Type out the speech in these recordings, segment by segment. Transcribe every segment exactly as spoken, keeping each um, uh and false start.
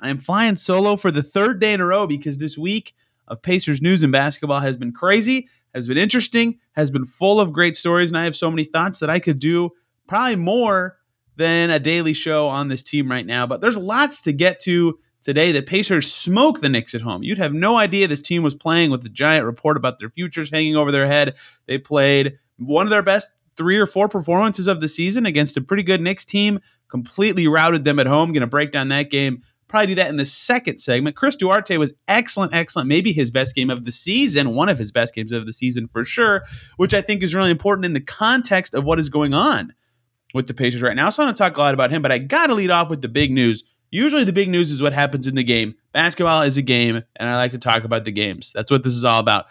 I'm flying solo for the third day in a row because this week of Pacers news and basketball has been crazy, has been interesting, has been full of great stories, and I have so many thoughts that I could do probably more than a daily show on this team right now. But there's lots to get to today. The Pacers smoke the Knicks at home. You'd have no idea this team was playing with the giant report about their futures hanging over their head. They played one of their best three or four performances of the season against a pretty good Knicks team, completely routed them at home. Going to break down that game. Probably do that in the second segment. Chris Duarte was excellent, excellent, maybe his best game of the season, one of his best games of the season for sure, which I think is really important in the context of what is going on with the Pacers right now. So I want to talk a lot about him, but I got to lead off with the big news. Usually the big news is what happens in the game. Basketball is a game, and I like to talk about the games. That's what this is all about.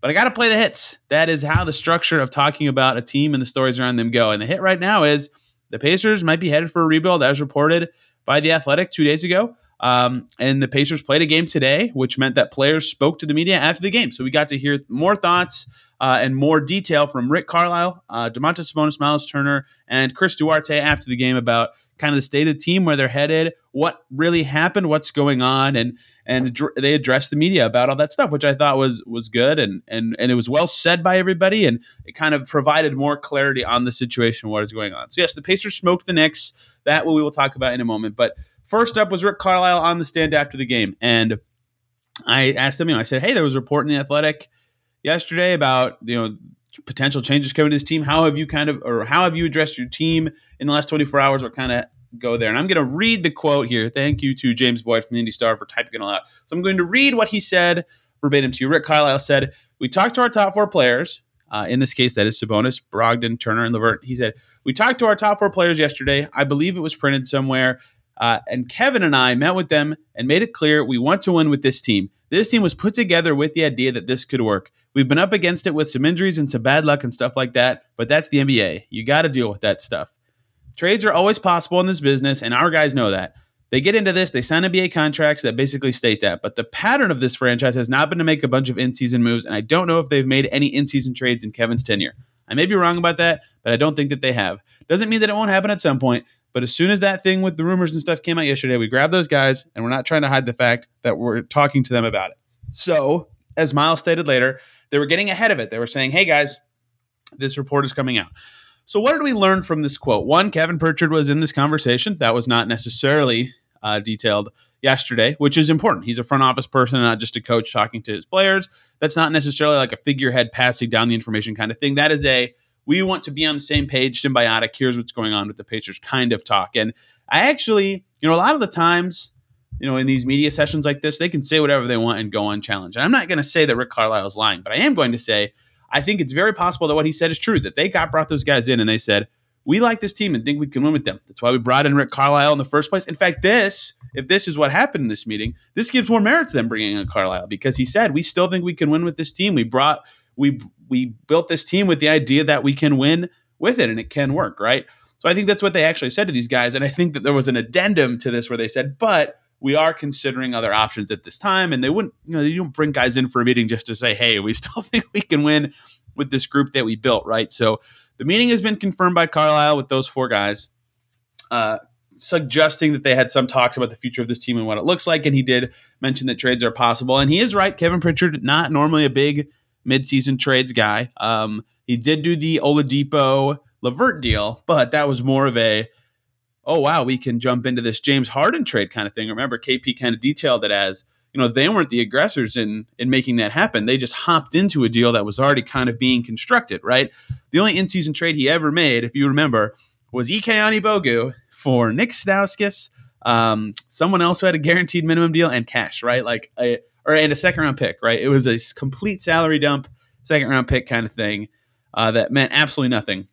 But I got to play the hits. That is how the structure of talking about a team and the stories around them go. And the hit right now is the Pacers might be headed for a rebuild, as reported by The Athletic two days ago, um, and the Pacers played a game today, which meant that players spoke to the media after the game. So we got to hear more thoughts uh, and more detail from Rick Carlisle, uh, Domantas Sabonis, Miles Turner, and Chris Duarte after the game about kind of the state of the team, where they're headed, what really happened, what's going on, and and ad- they addressed the media about all that stuff, which I thought was was good, and and and it was well said by everybody, and it kind of provided more clarity on the situation, what is going on. So yes, the Pacers smoked the Knicks. That we will talk about in a moment. But first up was Rick Carlisle on the stand after the game, and I asked him, you know, I said, hey, there was a report in The Athletic yesterday about, you know, potential changes coming to this team. How have you kind of, or how have you addressed your team in the last twenty-four hours? What kind of go there? And I'm going to read the quote here. Thank you to James Boyd from the Indy Star for typing it all out. So I'm going to read what he said verbatim to you. Rick Carlisle said, we talked to our top four players. Uh, in this case, that is Sabonis, Brogdon, Turner, and Levert. He said, we talked to our top four players yesterday. I believe it was printed somewhere. Uh, and Kevin and I met with them and made it clear we want to win with this team. This team was put together with the idea that this could work. We've been up against it with some injuries and some bad luck and stuff like that, but that's the N B A. You got to deal with that stuff. Trades are always possible in this business, and our guys know that. They get into this, they sign N B A contracts that basically state that. But the pattern of this franchise has not been to make a bunch of in-season moves, and I don't know if they've made any in-season trades in Kevin's tenure. I may be wrong about that, but I don't think that they have. Doesn't mean that it won't happen at some point, but as soon as that thing with the rumors and stuff came out yesterday, we grabbed those guys, and we're not trying to hide the fact that we're talking to them about it. So, as Miles stated later, they were getting ahead of it. They were saying, hey, guys, this report is coming out. So what did we learn from this quote? One, Kevin Pritchard was in this conversation. That was not necessarily uh, detailed yesterday, which is important. He's a front office person, not just a coach talking to his players. That's not necessarily like a figurehead passing down the information kind of thing. That is a, we want to be on the same page, symbiotic, here's what's going on with the Pacers kind of talk. And I actually, you know, a lot of the times, you know, in these media sessions like this, they can say whatever they want and go unchallenged. And I'm not going to say that Rick Carlisle is lying, but I am going to say I think it's very possible that what he said is true, that they got brought those guys in and they said, we like this team and think we can win with them. That's why we brought in Rick Carlisle in the first place. In fact, this, if this is what happened in this meeting, this gives more merit to them bringing in Carlisle because he said, we still think we can win with this team. We brought, we we built this team with the idea that we can win with it and it can work, right? So I think that's what they actually said to these guys. And I think that there was an addendum to this where they said, but we are considering other options at this time. And they wouldn't, you know, they don't bring guys in for a meeting just to say, hey, we still think we can win with this group that we built, right? So the meeting has been confirmed by Carlisle with those four guys, uh, suggesting that they had some talks about the future of this team and what it looks like. And he did mention that trades are possible. And he is right. Kevin Pritchard, not normally a big midseason trades guy. Um, he did do the Oladipo Levert deal, but that was more of a, oh, wow, we can jump into this James Harden trade kind of thing. Remember, K P kind of detailed it as, you know, they weren't the aggressors in in making that happen. They just hopped into a deal that was already kind of being constructed, right? The only in-season trade he ever made, if you remember, was Ikeani Bogu for Nick Stauskas, um, someone else who had a guaranteed minimum deal, and cash, right? Like, a, or and a second-round pick, right? It was a complete salary dump, second-round pick kind of thing uh, that meant absolutely nothing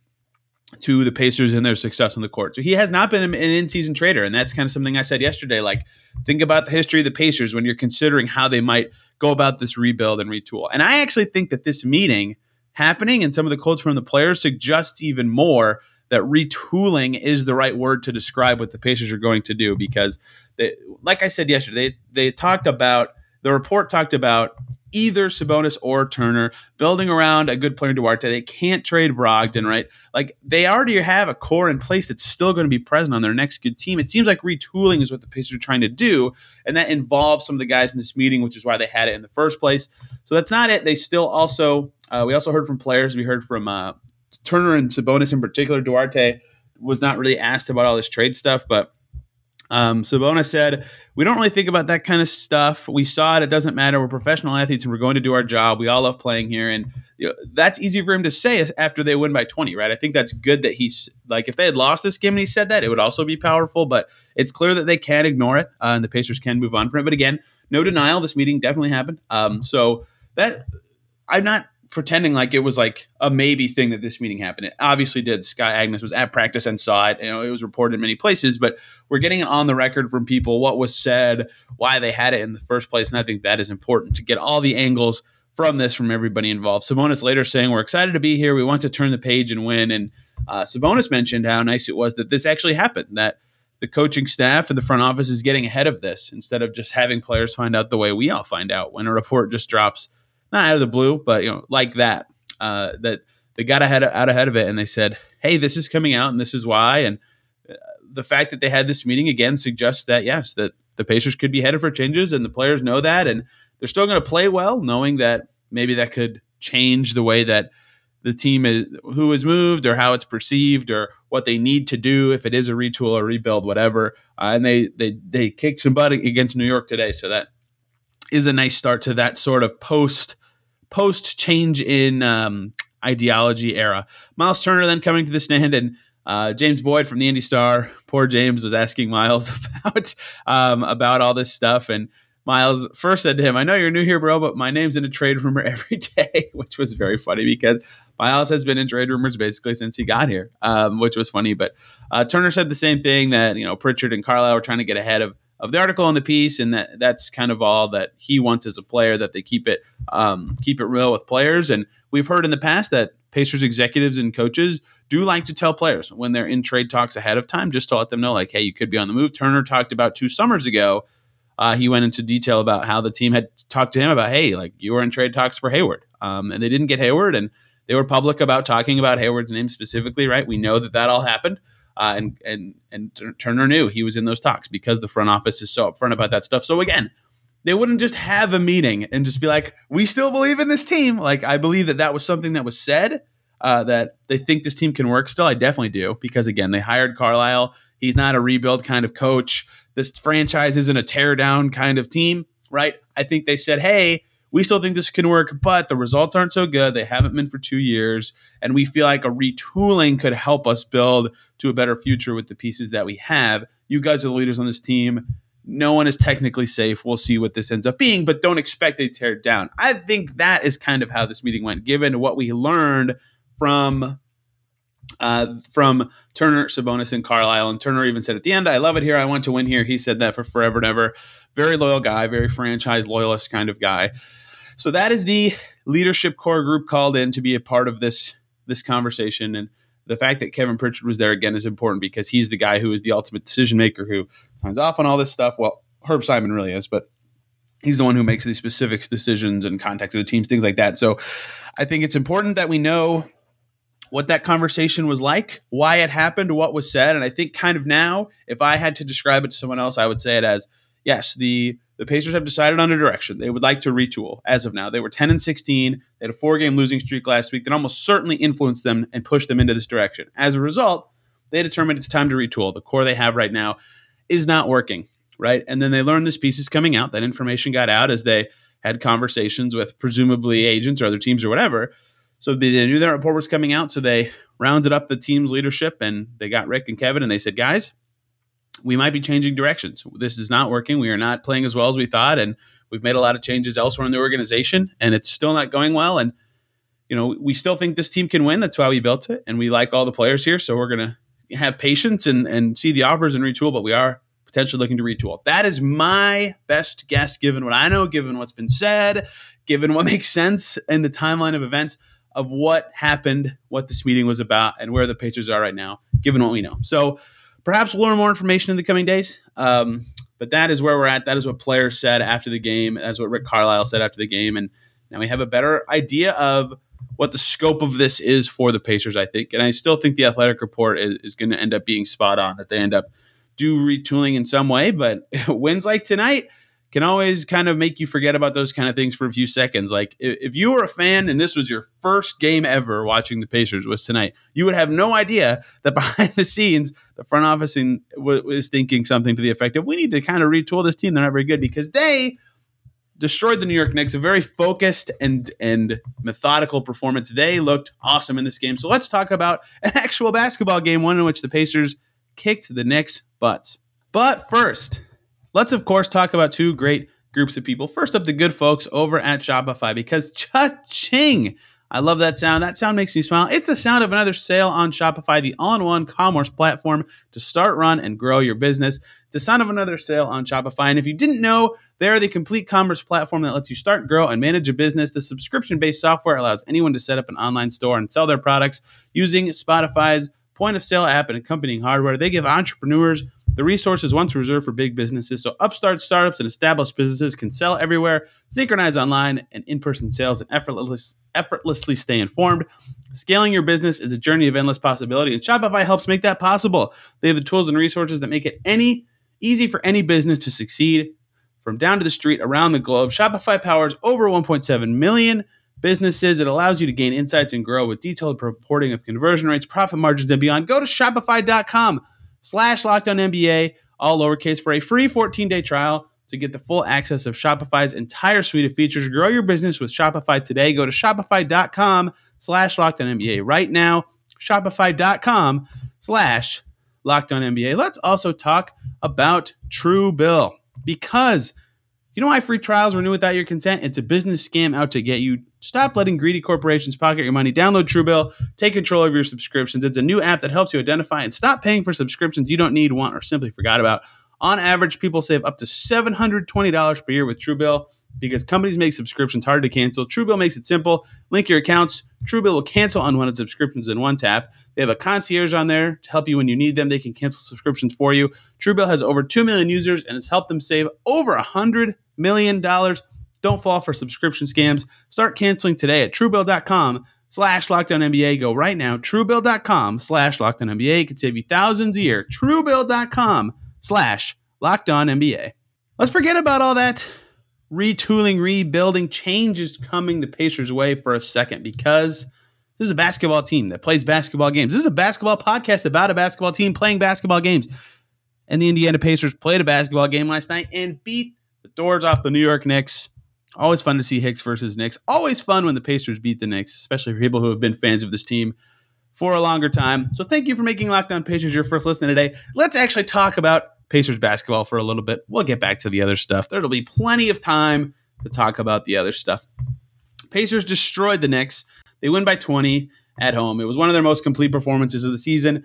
to the Pacers and their success on the court. So he has not been an in-season trader, and that's kind of something I said yesterday. Like, think about the history of the Pacers when you're considering how they might go about this rebuild and retool. And I actually think that this meeting happening and some of the quotes from the players suggests even more that retooling is the right word to describe what the Pacers are going to do, because they, like I said yesterday, they, they talked about, the report talked about either Sabonis or Turner building around a good player in Duarte. They can't trade Brogdon, right? Like, they already have a core in place that's still going to be present on their next good team. It seems like retooling is what the Pacers are trying to do, and that involves some of the guys in this meeting, which is why they had it in the first place. So that's not it. They still also, uh, we also heard from players. We heard from uh, Turner and Sabonis in particular. Duarte was not really asked about all this trade stuff, but Um, Sabonis said, "We don't really think about that kind of stuff. We saw it. It doesn't matter. We're professional athletes and we're going to do our job. We all love playing here." And you know, that's easy for him to say after they win by twenty, right? I think that's good that he's like, if they had lost this game and he said that, it would also be powerful, but it's clear that they can ignore it uh, and the Pacers can move on from it. But again, no denial. This meeting definitely happened. Um, so that I'm not pretending like it was like a maybe thing that this meeting happened. It obviously did. Sky Agnes was at practice and saw it. You know, it was reported in many places, but we're getting it on the record from people, what was said, why they had it in the first place. And I think that is important to get all the angles from this, from everybody involved. Sabonis later saying, "We're excited to be here. We want to turn the page and win." And uh, Sabonis mentioned how nice it was that this actually happened, that the coaching staff and the front office is getting ahead of this instead of just having players find out the way we all find out when a report just drops. Not out of the blue, but you know, like that. Uh, that they got ahead of, out ahead of it, and they said, "Hey, this is coming out, and this is why." And uh, the fact that they had this meeting again suggests that yes, that the Pacers could be headed for changes, and the players know that, and they're still going to play well, knowing that maybe that could change the way that the team is, who is moved, or how it's perceived, or what they need to do if it is a retool or rebuild, whatever. Uh, and they they they kicked some butt against New York today, so that is a nice start to that sort of post post change in um, ideology era. Miles Turner then coming to the stand, and uh, James Boyd from the Indy Star, poor James, was asking Miles about um, about all this stuff. And Miles first said to him, "I know you're new here, bro, but my name's in a trade rumor every day," which was very funny because Miles has been in trade rumors basically since he got here, um, which was funny. But uh, Turner said the same thing, that you know Pritchard and Carlisle were trying to get ahead of of the article and the piece, and that that's kind of all that he wants as a player, that they keep it um, keep it real with players. And we've heard in the past that Pacers executives and coaches do like to tell players when they're in trade talks ahead of time, just to let them know, like, hey, you could be on the move. Turner talked about two summers ago. Uh, he went into detail about how the team had talked to him about, hey, like, you were in trade talks for Hayward, um, and they didn't get Hayward, and they were public about talking about Hayward's name specifically, right? We know that that all happened. Uh, and and and Turner knew he was in those talks because the front office is so upfront about that stuff. So again, they wouldn't just have a meeting and just be like, "We still believe in this team." Like, I believe that that was something that was said, uh, that they think this team can work still. I definitely do, because again, they hired Carlisle. He's not a rebuild kind of coach. This franchise isn't a tear down kind of team, right? I think they said, "Hey, we still think this can work, but the results aren't so good. They haven't been for two years. And we feel like a retooling could help us build to a better future with the pieces that we have. You guys are the leaders on this team. No one is technically safe. We'll see what this ends up being, but don't expect they tear it down." I think that is kind of how this meeting went, given what we learned from uh, from Turner, Sabonis, and Carlisle. And Turner even said at the end, "I love it here. I want to win here." He said that for forever and ever. Very loyal guy, very franchise loyalist kind of guy. So that is the leadership core group called in to be a part of this this conversation. And the fact that Kevin Pritchard was there again is important, because he's the guy who is the ultimate decision maker, who signs off on all this stuff. Well, Herb Simon really is, but he's the one who makes these specific decisions and context of the teams, things like that. So I think it's important that we know what that conversation was like, why it happened, what was said. And I think kind of now, if I had to describe it to someone else, I would say it as, yes, the the Pacers have decided on a direction. They would like to retool as of now. They were ten and sixteen. They had a four-game losing streak last week that almost certainly influenced them and pushed them into this direction. As a result, they determined it's time to retool. The core they have right now is not working, right? And then they learned this piece is coming out. That information got out as they had conversations with presumably agents or other teams or whatever. So they knew that report was coming out, so they rounded up the team's leadership, and they got Rick and Kevin, and they said, "Guys, we might be changing directions. This is not working. We are not playing as well as we thought, and we've made a lot of changes elsewhere in the organization, and it's still not going well. And you know, we still think this team can win. That's why we built it. And we like all the players here. So we're going to have patience and, and see the offers and retool. But we are potentially looking to retool. That is my best guess, given what I know, given what's been said, given what makes sense in the timeline of events of what happened, what this meeting was about, and where the Pacers are right now, given what we know. So perhaps we'll learn more information in the coming days. Um, but that is where we're at. That is what players said after the game. That's what Rick Carlisle said after the game. And now we have a better idea of what the scope of this is for the Pacers, I think. And I still think the Athletic report is, is going to end up being spot on, that they end up do retooling in some way. But wins like tonight can always kind of make you forget about those kind of things for a few seconds. Like if you were a fan and this was your first game ever watching the Pacers was tonight, you would have no idea that behind the scenes, the front office in, w- was thinking something to the effect of, we need to kind of retool this team. They're not very good, because they destroyed the New York Knicks, a very focused and and methodical performance. They looked awesome in this game. So let's talk about an actual basketball game, one in which the Pacers kicked the Knicks' butts. But first, let's, of course, talk about two great groups of people. First up, the good folks over at Shopify, because cha-ching! I love that sound. That sound makes me smile. It's the sound of another sale on Shopify, the all-in-one commerce platform to start, run, and grow your business. It's the sound of another sale on Shopify. And if you didn't know, they're the complete commerce platform that lets you start, grow, and manage a business. The subscription-based software allows anyone to set up an online store and sell their products using Spotify's point-of-sale app and accompanying hardware. They give entrepreneurs the resources once reserved for big businesses, so upstart startups and established businesses can sell everywhere, synchronize online and in-person sales, and effortless, effortlessly stay informed. Scaling your business is a journey of endless possibility, and Shopify helps make that possible. They have the tools and resources that make it any easy for any business to succeed. From down to the street, around the globe, Shopify powers over one point seven million businesses. It allows you to gain insights and grow with detailed reporting of conversion rates, profit margins, and beyond. Go to shopify dot com slash locked on N B A, all lowercase, for a free fourteen day trial to get the full access of Shopify's entire suite of features. Grow your business with Shopify today. Go to shopify dot com slash locked on N B A right now. Shopify dot com slash locked on N B A. Let's also talk about TrueBill, because you know why free trials renew without your consent? It's a business scam out to get you. Stop letting greedy corporations pocket your money. Download TrueBill. Take control of your subscriptions. It's a new app that helps you identify and stop paying for subscriptions you don't need, want, or simply forgot about. On average, people save up to seven hundred twenty dollars per year with TrueBill, because companies make subscriptions hard to cancel. TrueBill makes it simple. Link your accounts. TrueBill will cancel unwanted subscriptions in one tap. They have a concierge on there to help you when you need them. They can cancel subscriptions for you. TrueBill has over two million users and has helped them save over one hundred million dollars. Don't fall for subscription scams. Start canceling today at TrueBill dot com slash LockdownNBA. Go right now. TrueBill dot com slash LockdownNBA. It could save you thousands a year. TrueBill dot com slash LockdownNBA. Let's forget about all that retooling, rebuilding, changes coming the Pacers' way for a second, because this is a basketball team that plays basketball games. This is a basketball podcast about a basketball team playing basketball games. And the Indiana Pacers played a basketball game last night and beat the doors off the New York Knicks. Always fun to see Hicks versus Knicks. Always fun when the Pacers beat the Knicks, especially for people who have been fans of this team for a longer time. So thank you for making Locked On Pacers your first listen today. Let's actually talk about Pacers basketball for a little bit. We'll get back to the other stuff. There'll be plenty of time to talk about the other stuff. Pacers destroyed the Knicks. They win by twenty at home. It was one of their most complete performances of the season.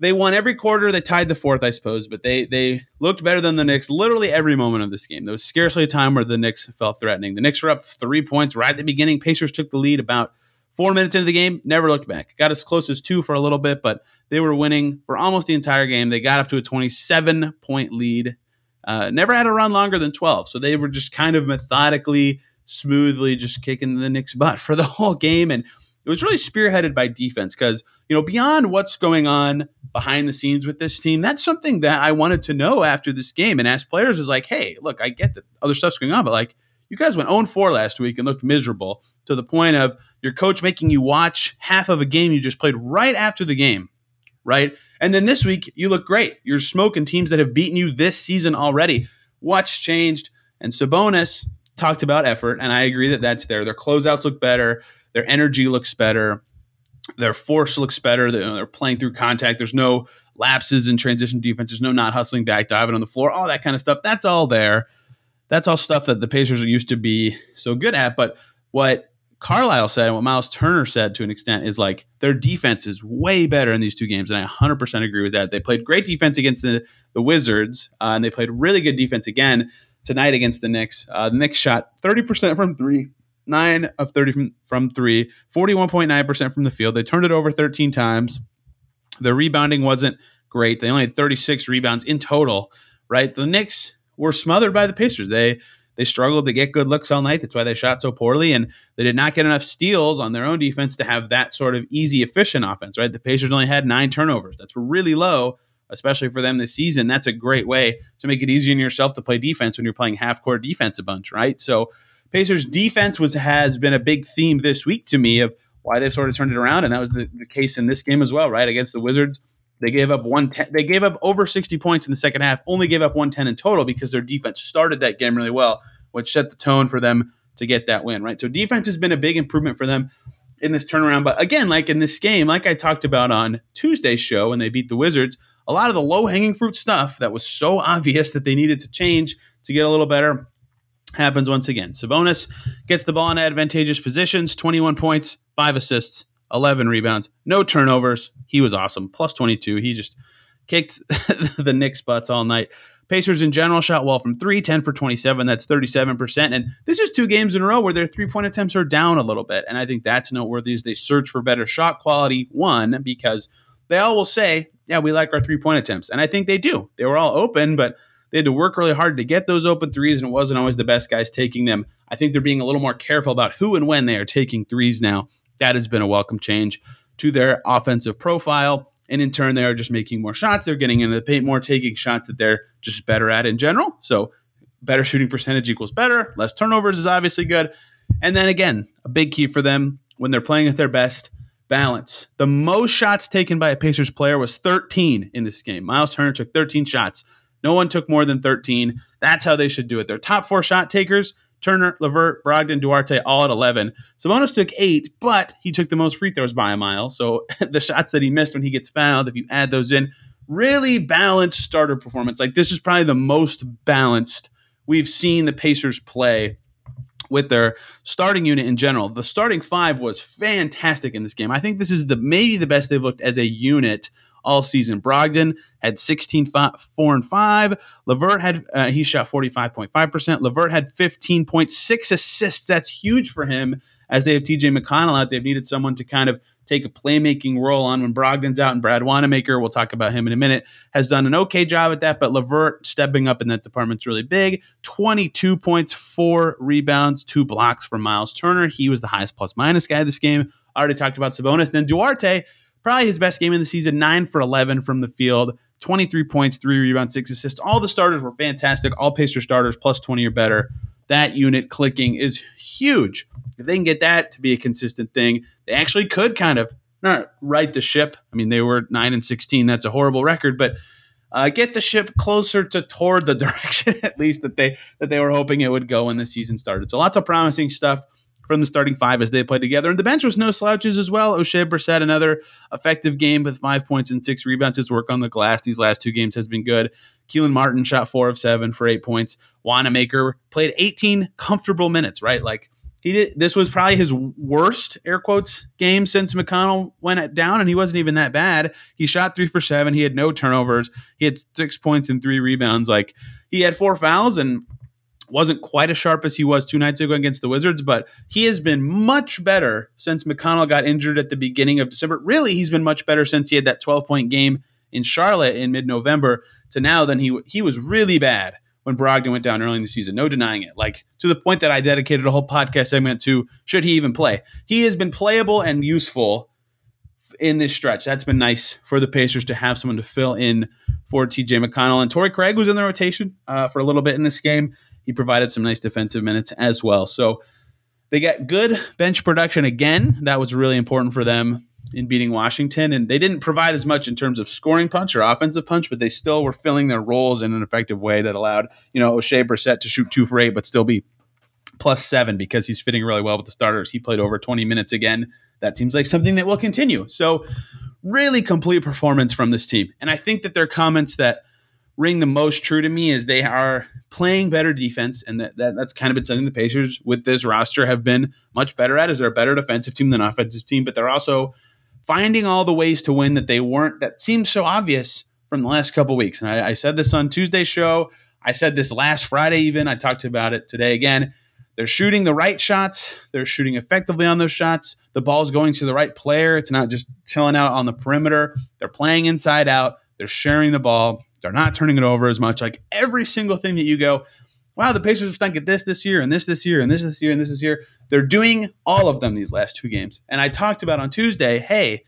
They won every quarter. They tied the fourth, I suppose, but they they looked better than the Knicks literally every moment of this game. There was scarcely a time where the Knicks felt threatening. The Knicks were up three points right at the beginning. Pacers took the lead about four minutes into the game, never looked back. Got as close as two for a little bit, but they were winning for almost the entire game. They got up to a twenty-seven point lead. Uh, never had a run longer than twelve, so they were just kind of methodically, smoothly just kicking the Knicks' butt for the whole game, and it was really spearheaded by defense, because, you know, beyond what's going on behind the scenes with this team, that's something that I wanted to know after this game and ask players is like, hey, look, I get that other stuff's going on, but like, you guys went oh and four last week and looked miserable to the point of your coach making you watch half of a game you just played right after the game, right? And then this week, you look great. You're smoking teams that have beaten you this season already. What's changed? And Sabonis talked about effort, and I agree that that's there. Their closeouts look better. Their energy looks better. Their force looks better. They're, you know, they're playing through contact. There's no lapses in transition defense. There's no not hustling back, diving on the floor, all that kind of stuff. That's all there. That's all stuff that the Pacers are used to be so good at. But what Carlisle said and what Miles Turner said to an extent is like their defense is way better in these two games. And I one hundred percent agree with that. They played great defense against the, the Wizards uh, and they played really good defense again tonight against the Knicks. Uh, the Knicks shot thirty percent from three, nine of thirty from, from three, forty-one point nine percent from the field. They turned it over thirteen times. Their rebounding wasn't great. They only had thirty-six rebounds in total, right? The Knicks were smothered by the Pacers. They They struggled to get good looks all night. That's why they shot so poorly. And they did not get enough steals on their own defense to have that sort of easy, efficient offense, right? The Pacers only had nine turnovers. That's really low, especially for them this season. That's a great way to make it easier on yourself to play defense when you're playing half-court defense a bunch, right? So Pacers defense was has been a big theme this week to me of why they've sort of turned it around. And that was the, the case in this game as well, right? Against the Wizards, they gave up one. Ten, they gave up over sixty points in the second half. Only gave up one ten in total because their defense started that game really well, which set the tone for them to get that win. Right. So defense has been a big improvement for them in this turnaround. But again, like in this game, like I talked about on Tuesday's show when they beat the Wizards, a lot of the low hanging fruit stuff that was so obvious that they needed to change to get a little better happens once again. Sabonis gets the ball in advantageous positions. Twenty-one points, five assists. eleven rebounds, no turnovers. He was awesome. Plus twenty-two. He just kicked the Knicks' butts all night. Pacers in general shot well from three, ten for twenty-seven. That's thirty-seven percent. And this is two games in a row where their three-point attempts are down a little bit. And I think that's noteworthy as they search for better shot quality. One, because they all will say, yeah, we like our three-point attempts. And I think they do. They were all open, but they had to work really hard to get those open threes, and it wasn't always the best guys taking them. I think they're being a little more careful about who and when they are taking threes now. That has been a welcome change to their offensive profile. And in turn, they are just making more shots. They're getting into the paint more, taking shots that they're just better at in general. So better shooting percentage equals better. Less turnovers is obviously good. And then again, a big key for them when they're playing at their best, balance. The most shots taken by a Pacers player was thirteen in this game. Miles Turner took thirteen shots. No one took more than thirteen. That's how they should do it. Their top four shot takers, Turner, Levert, Brogdon, Duarte, all at eleven. Sabonis took eight, but he took the most free throws by a mile. So the shots that he missed when he gets fouled, if you add those in, really balanced starter performance. Like this is probably the most balanced we've seen the Pacers play with their starting unit in general. The starting five was fantastic in this game. I think this is the maybe the best they've looked as a unit all season. Brogdon had sixteen, four and five. Levert had uh, he shot forty-five point five percent. Levert had fifteen point six assists. That's huge for him as they have T J McConnell out. They've needed someone to kind of take a playmaking role on when Brogdon's out, and Brad Wanamaker, we'll talk about him in a minute, has done an okay job at that, but Levert stepping up in that department's really big. twenty-two points, four rebounds, two blocks for Miles Turner. He was the highest plus-minus guy this game. I already talked about Sabonis. Then Duarte, probably his best game in the season, nine for eleven from the field, twenty-three points, three rebounds, six assists. All the starters were fantastic. All Pacer starters, plus twenty or better. That unit clicking is huge. If they can get that to be a consistent thing, they actually could kind of not right the ship. I mean, they were nine and sixteen. That's a horrible record, but uh, get the ship closer to toward the direction, at least, that they that they were hoping it would go when the season started. So lots of promising stuff from the starting five as they played together. And the bench was no slouches as well. Oshae Brissett, another effective game with five points and six rebounds. His work on the glass these last two games has been good. Keelan Martin shot four of seven for eight points. Wanamaker played eighteen comfortable minutes, right? Like he did. This was probably his worst, air quotes, game since McConnell went down, and he wasn't even that bad. He shot three for seven. He had no turnovers. He had six points and three rebounds. Like he had four fouls and wasn't quite as sharp as he was two nights ago against the Wizards, but he has been much better since McConnell got injured at the beginning of December. Really, he's been much better since he had that twelve-point game in Charlotte in mid-November to now than he he was really bad when Brogdon went down early in the season. No denying it. Like, to the point that I dedicated a whole podcast segment to, should he even play? He has been playable and useful in this stretch. That's been nice for the Pacers to have someone to fill in for T J McConnell. And Torrey Craig was in the rotation uh, for a little bit in this game. He provided some nice defensive minutes as well. So they got good bench production again. That was really important for them in beating Washington. And they didn't provide as much in terms of scoring punch or offensive punch, but they still were filling their roles in an effective way that allowed, you know, Oshae Brissett to shoot two for eight, but still be plus seven because he's fitting really well with the starters. He played over twenty minutes again. That seems like something that will continue. So really complete performance from this team. And I think that their comments that ring the most true to me is they are playing better defense, and that, that that's kind of been something the Pacers with this roster have been much better at, is they're a better defensive team than offensive team, but they're also finding all the ways to win that they weren't, that seems so obvious from the last couple of weeks. And I, I said this on Tuesday's show. I said this last Friday even. I talked about it today again. They're shooting the right shots. They're shooting effectively on those shots. The ball's going to the right player. It's not just chilling out on the perimeter. They're playing inside out. They're sharing the ball. They're not turning it over as much. Like every single thing that you go, wow, the Pacers have stunk at this this year and this this year and this this year and this this year. They're doing all of them these last two games. And I talked about on Tuesday, hey,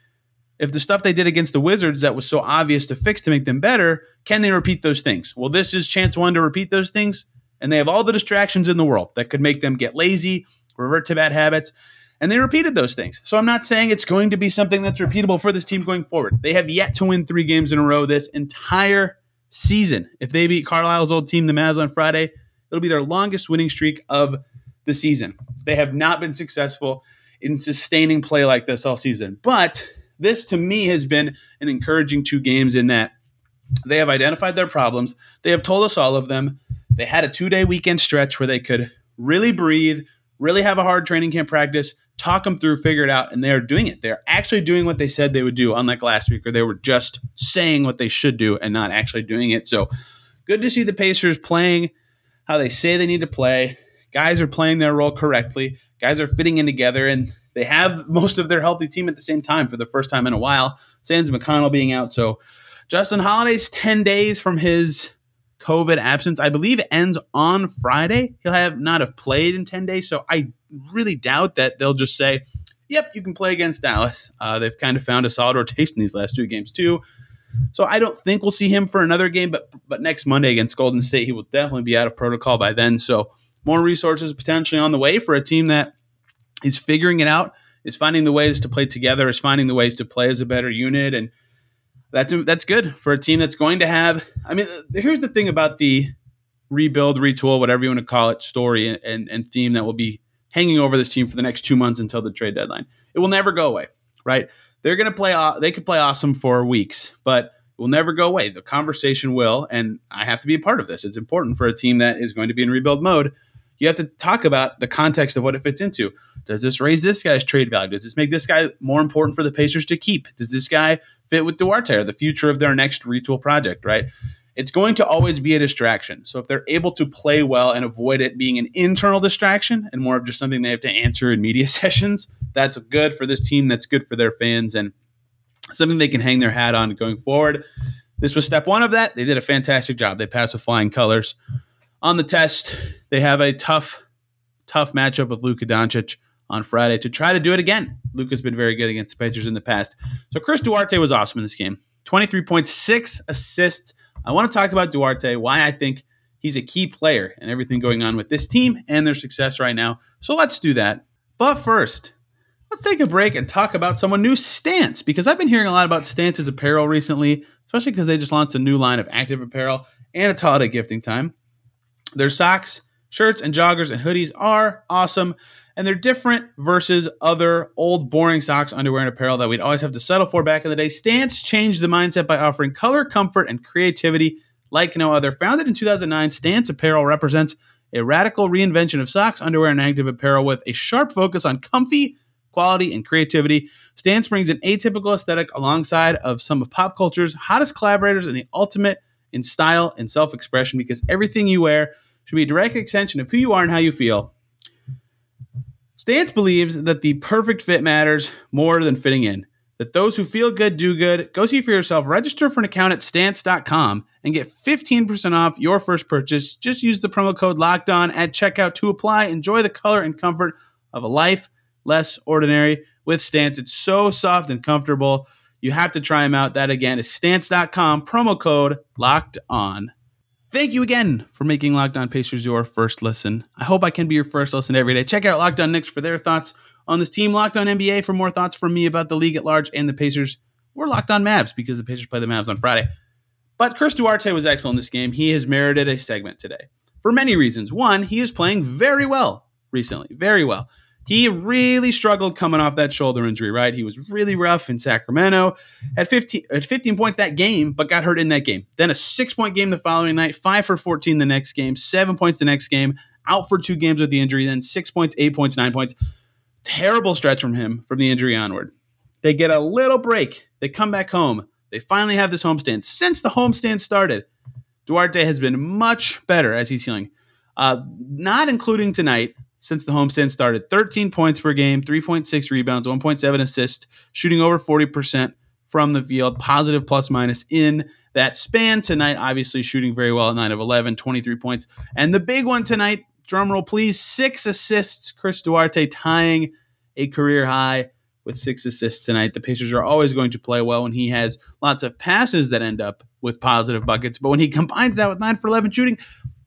if the stuff they did against the Wizards that was so obvious to fix to make them better, can they repeat those things? Well, this is chance one to repeat those things. And they have all the distractions in the world that could make them get lazy, revert to bad habits. And they repeated those things. So I'm not saying it's going to be something that's repeatable for this team going forward. They have yet to win three games in a row this entire season. If they beat Carlisle's old team, the Mavs, on Friday, it'll be their longest winning streak of the season. They have not been successful in sustaining play like this all season. But this, to me, has been an encouraging two games in that they have identified their problems. They have told us all of them. They had a two-day weekend stretch where they could really breathe, really have a hard training camp practice, talk them through, figure it out, and they are doing it. They're actually doing what they said they would do, unlike last week, where they were just saying what they should do and not actually doing it. So good to see the Pacers playing how they say they need to play. Guys are playing their role correctly. Guys are fitting in together, and they have most of their healthy team at the same time for the first time in a while. Sans McConnell being out. So Justin Holiday's ten days from his COVID absence, I believe, ends on Friday. He'll have not have played in ten days. So I really doubt that they'll just say, yep, you can play against Dallas. Uh, they've kind of found a solid rotation these last two games too. So I don't think we'll see him for another game, but but next Monday against Golden State, he will definitely be out of protocol by then. So more resources potentially on the way for a team that is figuring it out, is finding the ways to play together, is finding the ways to play as a better unit. And That's that's good for a team that's going to have – I mean, here's the thing about the rebuild, retool, whatever you want to call it, story and, and theme that will be hanging over this team for the next two months until the trade deadline. It will never go away, right? They're going to play – they could play awesome for weeks, but it will never go away. The conversation will, and I have to be a part of this. It's important for a team that is going to be in rebuild mode. You have to talk about the context of what it fits into. Does this raise this guy's trade value? Does this make this guy more important for the Pacers to keep? Does this guy fit with Duarte or the future of their next retool project, right? It's going to always be a distraction. So if they're able to play well and avoid it being an internal distraction and more of just something they have to answer in media sessions, that's good for this team. That's good for their fans and something they can hang their hat on going forward. This was step one of that. They did a fantastic job. They passed with flying colors. On the test, they have a tough, tough matchup with Luka Doncic on Friday to try to do it again. Luka's been very good against the Pacers in the past. So Chris Duarte was awesome in this game. twenty-three point six assists. I want to talk about Duarte, why I think he's a key player in everything going on with this team and their success right now. So let's do that. But first, let's take a break and talk about someone new, Stance, because I've been hearing a lot about Stance's apparel recently, especially because they just launched a new line of active apparel and it's holiday gifting time. Their socks, shirts, and joggers and hoodies are awesome, and they're different versus other old, boring socks, underwear, and apparel that we'd always have to settle for back in the day. Stance changed the mindset by offering color, comfort, and creativity like no other. Founded in two thousand nine, Stance Apparel represents a radical reinvention of socks, underwear, and active apparel with a sharp focus on comfy, quality, and creativity. Stance brings an atypical aesthetic alongside of some of pop culture's hottest collaborators and the ultimate in style and self-expression, because everything you wear should be a direct extension of who you are and how you feel. Stance believes that the perfect fit matters more than fitting in, that those who feel good do good. Go see for yourself. Register for an account at stance dot com and get fifteen percent off your first purchase. Just use the promo code LOCKEDON at checkout to apply. Enjoy the color and comfort of a life less ordinary with Stance. It's so soft and comfortable. You have to try them out. That, again, is stance dot com, promo code locked on. Thank you again for making Locked On Pacers your first listen. I hope I can be your first listen every day. Check out Locked On Knicks for their thoughts on this team, Locked On N B A for more thoughts from me about the league at large and the Pacers. We're Locked On Mavs because the Pacers play the Mavs on Friday. But Chris Duarte was excellent in this game. He has merited a segment today for many reasons. One, he is playing very well recently, very well. He really struggled coming off that shoulder injury, right? He was really rough in Sacramento at fifteen, at fifteen points that game, but got hurt in that game. Then a six-point game the following night, five for fourteen the next game, seven points the next game, out for two games with the injury, then six points, eight points, nine points. Terrible stretch from him from the injury onward. They get a little break. They come back home. They finally have this homestand. Since the homestand started, Duarte has been much better as he's healing. Uh, not including tonight, since the homestand started, thirteen points per game, three point six rebounds, one point seven assists, shooting over forty percent from the field, positive plus minus in that span. Tonight, obviously shooting very well at nine of eleven, twenty-three points. And the big one tonight, drumroll please, six assists. Chris Duarte tying a career high with six assists tonight. The Pacers are always going to play well when he has lots of passes that end up with positive buckets. But when he combines that with nine for eleven shooting,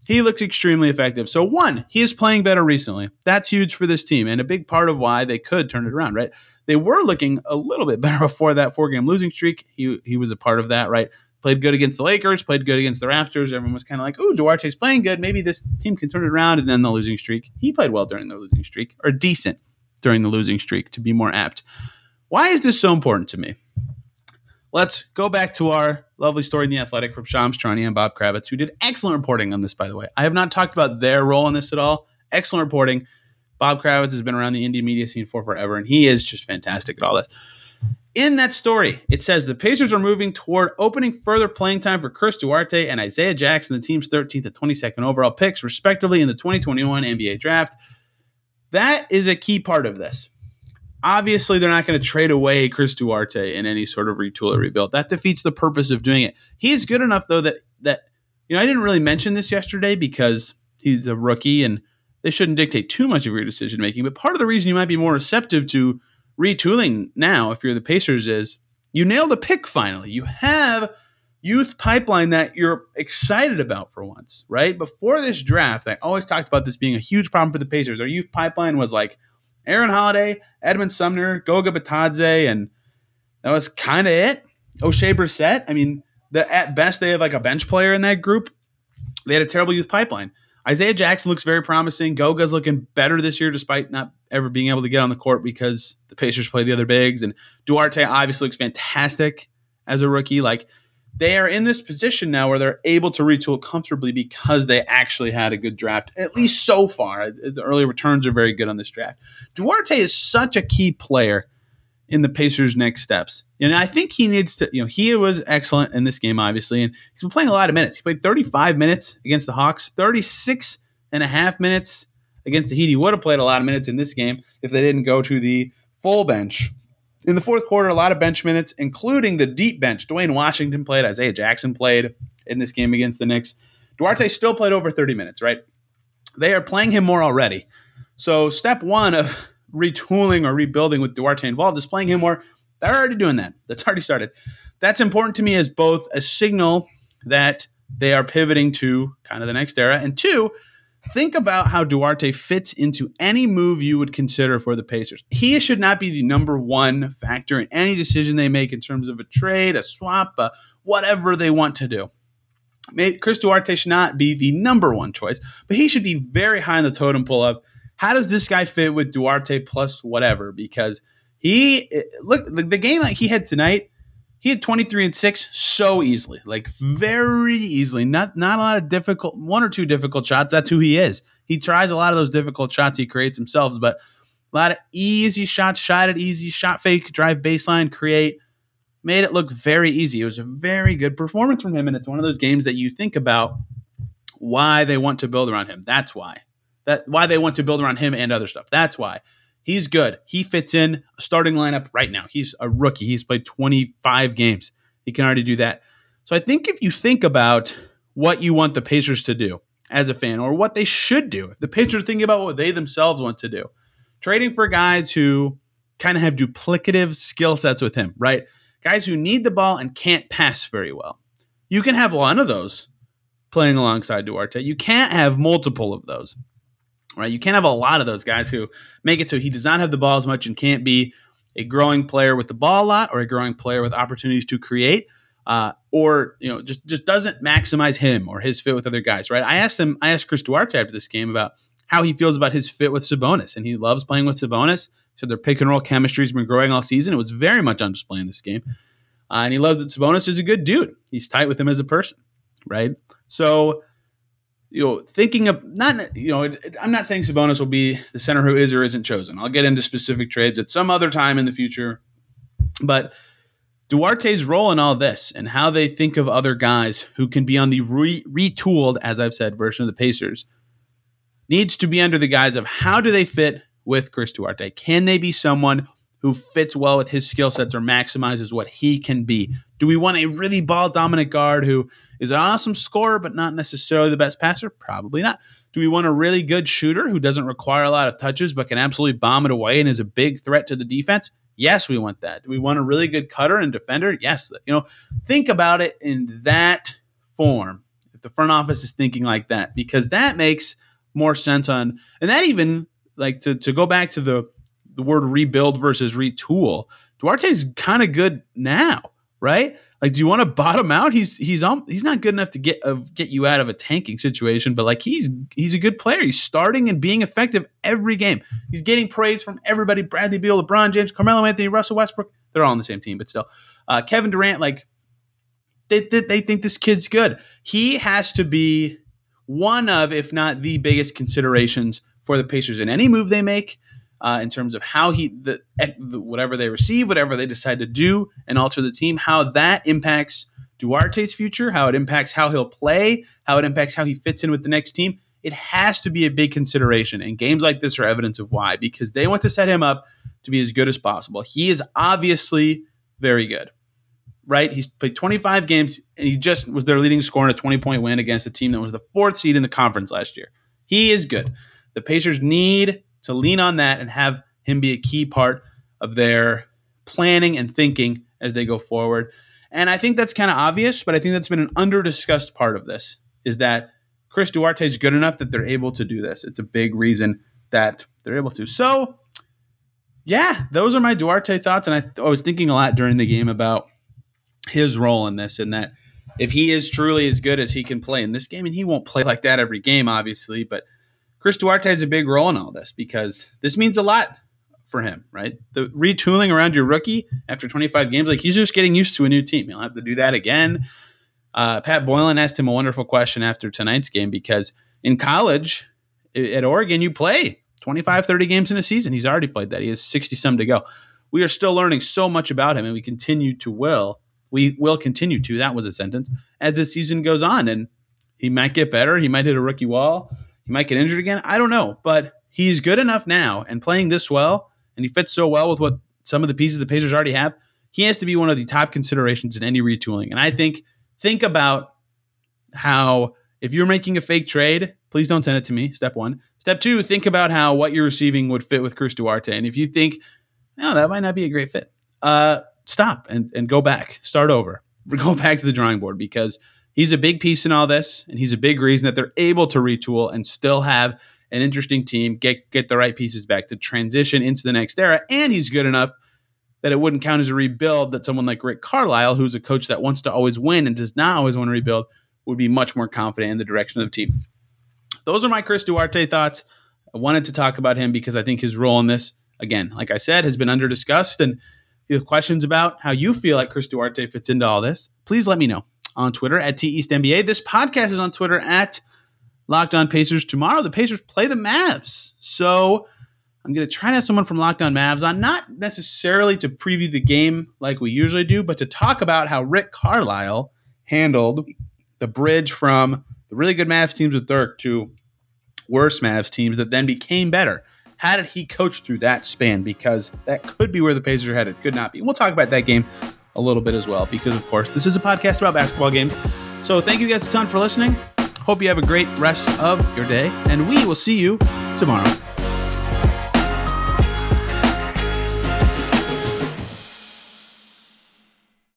he looks extremely effective. So one, he is playing better recently. That's huge for this team and a big part of why they could turn it around, right? They were looking a little bit better before that four-game losing streak. He he was a part of that, right? Played good against the Lakers, played good against the Raptors. Everyone was kind of like, ooh, Duarte's playing good. Maybe this team can turn it around. And then the losing streak. He played well during the losing streak, or decent during the losing streak, to be more apt. Why is this so important to me? Let's go back to our lovely story in The Athletic from Shams Charania and Bob Kravitz, who did excellent reporting on this, by the way. I have not talked about their role in this at all. Excellent reporting. Bob Kravitz has been around the indie media scene for forever, and he is just fantastic at all this. In that story, it says the Pacers are moving toward opening further playing time for Chris Duarte and Isaiah Jackson, the team's thirteenth and twenty-second overall picks, respectively, in the twenty twenty-one N B A draft. That is a key part of this. Obviously, they're not going to trade away Chris Duarte in any sort of retool or rebuild. That defeats the purpose of doing it. He's good enough, though, that, that you know, I didn't really mention this yesterday because he's a rookie and they shouldn't dictate too much of your decision-making. But part of the reason you might be more receptive to retooling now, if you're the Pacers, is you nailed the pick finally. You have youth pipeline that you're excited about for once, right? Before this draft, I always talked about this being a huge problem for the Pacers. Our youth pipeline was like Aaron Holiday, Edmund Sumner, Goga Batadze, and that was kind of it. Oshae Brissett. I mean, the, at best, they have like a bench player in that group. They had a terrible youth pipeline. Isaiah Jackson looks very promising. Goga's looking better this year despite not ever being able to get on the court because the Pacers play the other bigs. And Duarte obviously looks fantastic as a rookie. Like, they are in this position now where they're able to retool comfortably because they actually had a good draft, at least so far. The early returns are very good on this draft. Duarte is such a key player in the Pacers' next steps. And I think he needs to, you know, he was excellent in this game, obviously, and he's been playing a lot of minutes. He played thirty-five minutes against the Hawks, thirty-six and a half minutes against the Heat. He would have played a lot of minutes in this game if they didn't go to the full bench. In the fourth quarter, a lot of bench minutes, including the deep bench. Dwayne Washington played. Isaiah Jackson played in this game against the Knicks. Duarte still played over thirty minutes, right? They are playing him more already. So step one of retooling or rebuilding with Duarte involved is playing him more. They're already doing that. That's already started. That's important to me as both a signal that they are pivoting to kind of the next era, and two, think about how Duarte fits into any move you would consider for the Pacers. He should not be the number one factor in any decision they make in terms of a trade, a swap, a whatever they want to do. Chris Duarte should not be the number one choice, but he should be very high in the totem pole of how does this guy fit with Duarte plus whatever? Because he look the game like he had tonight. He had twenty-three and six so easily, like very easily. Not not a lot of difficult, one or two difficult shots. That's who he is. He tries a lot of those difficult shots he creates himself, but a lot of easy shots, shot at easy, shot fake, drive baseline, create, made it look very easy. It was a very good performance from him, and it's one of those games that you think about why they want to build around him. That's why. That why they want to build around him and other stuff. That's why. He's good. He fits in a starting lineup right now. He's a rookie. He's played twenty-five games. He can already do that. So I think if you think about what you want the Pacers to do as a fan or what they should do, if the Pacers are thinking about what they themselves want to do, trading for guys who kind of have duplicative skill sets with him, right? Guys who need the ball and can't pass very well. You can have one of those playing alongside Duarte. You can't have multiple of those. Right, you can't have a lot of those guys who make it so he does not have the ball as much and can't be a growing player with the ball a lot or a growing player with opportunities to create uh, or, you know, just, just doesn't maximize him or his fit with other guys, right? I asked him, I asked Chris Duarte after this game about how he feels about his fit with Sabonis, and he loves playing with Sabonis. So their pick and roll chemistry has been growing all season. It was very much on display in this game. Uh, and he loves that Sabonis is a good dude. He's tight with him as a person, right? So, you know, thinking of not, you know, I'm not saying Sabonis will be the center who is or isn't chosen. I'll get into specific trades at some other time in the future. But Duarte's role in all this and how they think of other guys who can be on the re- retooled, as I've said, version of the Pacers needs to be under the guise of how do they fit with Chris Duarte? Can they be someone who fits well with his skill sets or maximizes what he can be? Do we want a really ball-dominant guard who is an awesome scorer but not necessarily the best passer? Probably not. Do we want a really good shooter who doesn't require a lot of touches but can absolutely bomb it away and is a big threat to the defense? Yes, we want that. Do we want a really good cutter and defender? Yes. You know, think about it in that form, if the front office is thinking like that, because that makes more sense on, and that even, like, to, to go back to the the word rebuild versus retool, Duarte's kind of good now, right? Like, do you want to bottom out? He's he's um, he's not good enough to get uh, get you out of a tanking situation, but like he's he's a good player. He's starting and being effective every game. He's getting praise from everybody: Bradley Beal, LeBron James, Carmelo Anthony, Russell Westbrook. They're all on the same team, but still, uh, Kevin Durant. Like they, they they think this kid's good. He has to be one of, if not the biggest considerations for the Pacers in any move they make. Uh, in terms of how he, the, the, whatever they receive, whatever they decide to do and alter the team, how that impacts Duarte's future, how it impacts how he'll play, how it impacts how he fits in with the next team. It has to be a big consideration. And games like this are evidence of why, because they want to set him up to be as good as possible. He is obviously very good, right? He's played twenty-five games, and he just was their leading scorer in a twenty-point win against a team that was the fourth seed in the conference last year. He is good. The Pacers need to lean on that and have him be a key part of their planning and thinking as they go forward. And I think that's kind of obvious, but I think that's been an under-discussed part of this, is that Chris Duarte is good enough that they're able to do this. It's a big reason that they're able to. So, yeah, those are my Duarte thoughts. And I, th- I was thinking a lot during the game about his role in this, and that if he is truly as good as he can play in this game, and he won't play like that every game, obviously, but Chris Duarte has a big role in all this because this means a lot for him, right? The retooling around your rookie after twenty-five games, like he's just getting used to a new team. He'll have to do that again. Uh, Pat Boylan asked him a wonderful question after tonight's game, because in college at Oregon, you play twenty-five, thirty games in a season. He's already played that. He has sixty some to go. We are still learning so much about him, and we continue to will. We will continue to. That was a sentence. As the season goes on, and he might get better. He might hit a rookie wall. He might get injured again. I don't know, but he's good enough now and playing this well, and he fits so well with what some of the pieces the Pacers already have. He has to be one of the top considerations in any retooling. And I think, think about how if you're making a fake trade, please don't send it to me. Step one. Step two, think about how what you're receiving would fit with Chris Duarte. And if you think, no, that might not be a great fit, uh, stop and, and go back, start over, go back to the drawing board, because he's a big piece in all this, and he's a big reason that they're able to retool and still have an interesting team, get get the right pieces back to transition into the next era. And he's good enough that it wouldn't count as a rebuild, that someone like Rick Carlisle, who's a coach that wants to always win and does not always want to rebuild, would be much more confident in the direction of the team. Those are my Chris Duarte thoughts. I wanted to talk about him because I think his role in this, again, like I said, has been under-discussed. And if you have questions about how you feel like Chris Duarte fits into all this, please let me know on Twitter at T East N B A. This podcast is on Twitter at Locked On Pacers. Tomorrow, the Pacers play the Mavs. So I'm going to try to have someone from Locked On Mavs on, not necessarily to preview the game like we usually do, but to talk about how Rick Carlisle handled the bridge from the really good Mavs teams with Dirk to worse Mavs teams that then became better. How did he coach through that span? Because that could be where the Pacers are headed. Could not be. We'll talk about that game a little bit as well, because of course this is a podcast about basketball games. So thank you guys a ton for listening. Hope you have a great rest of your day, and we will see you tomorrow.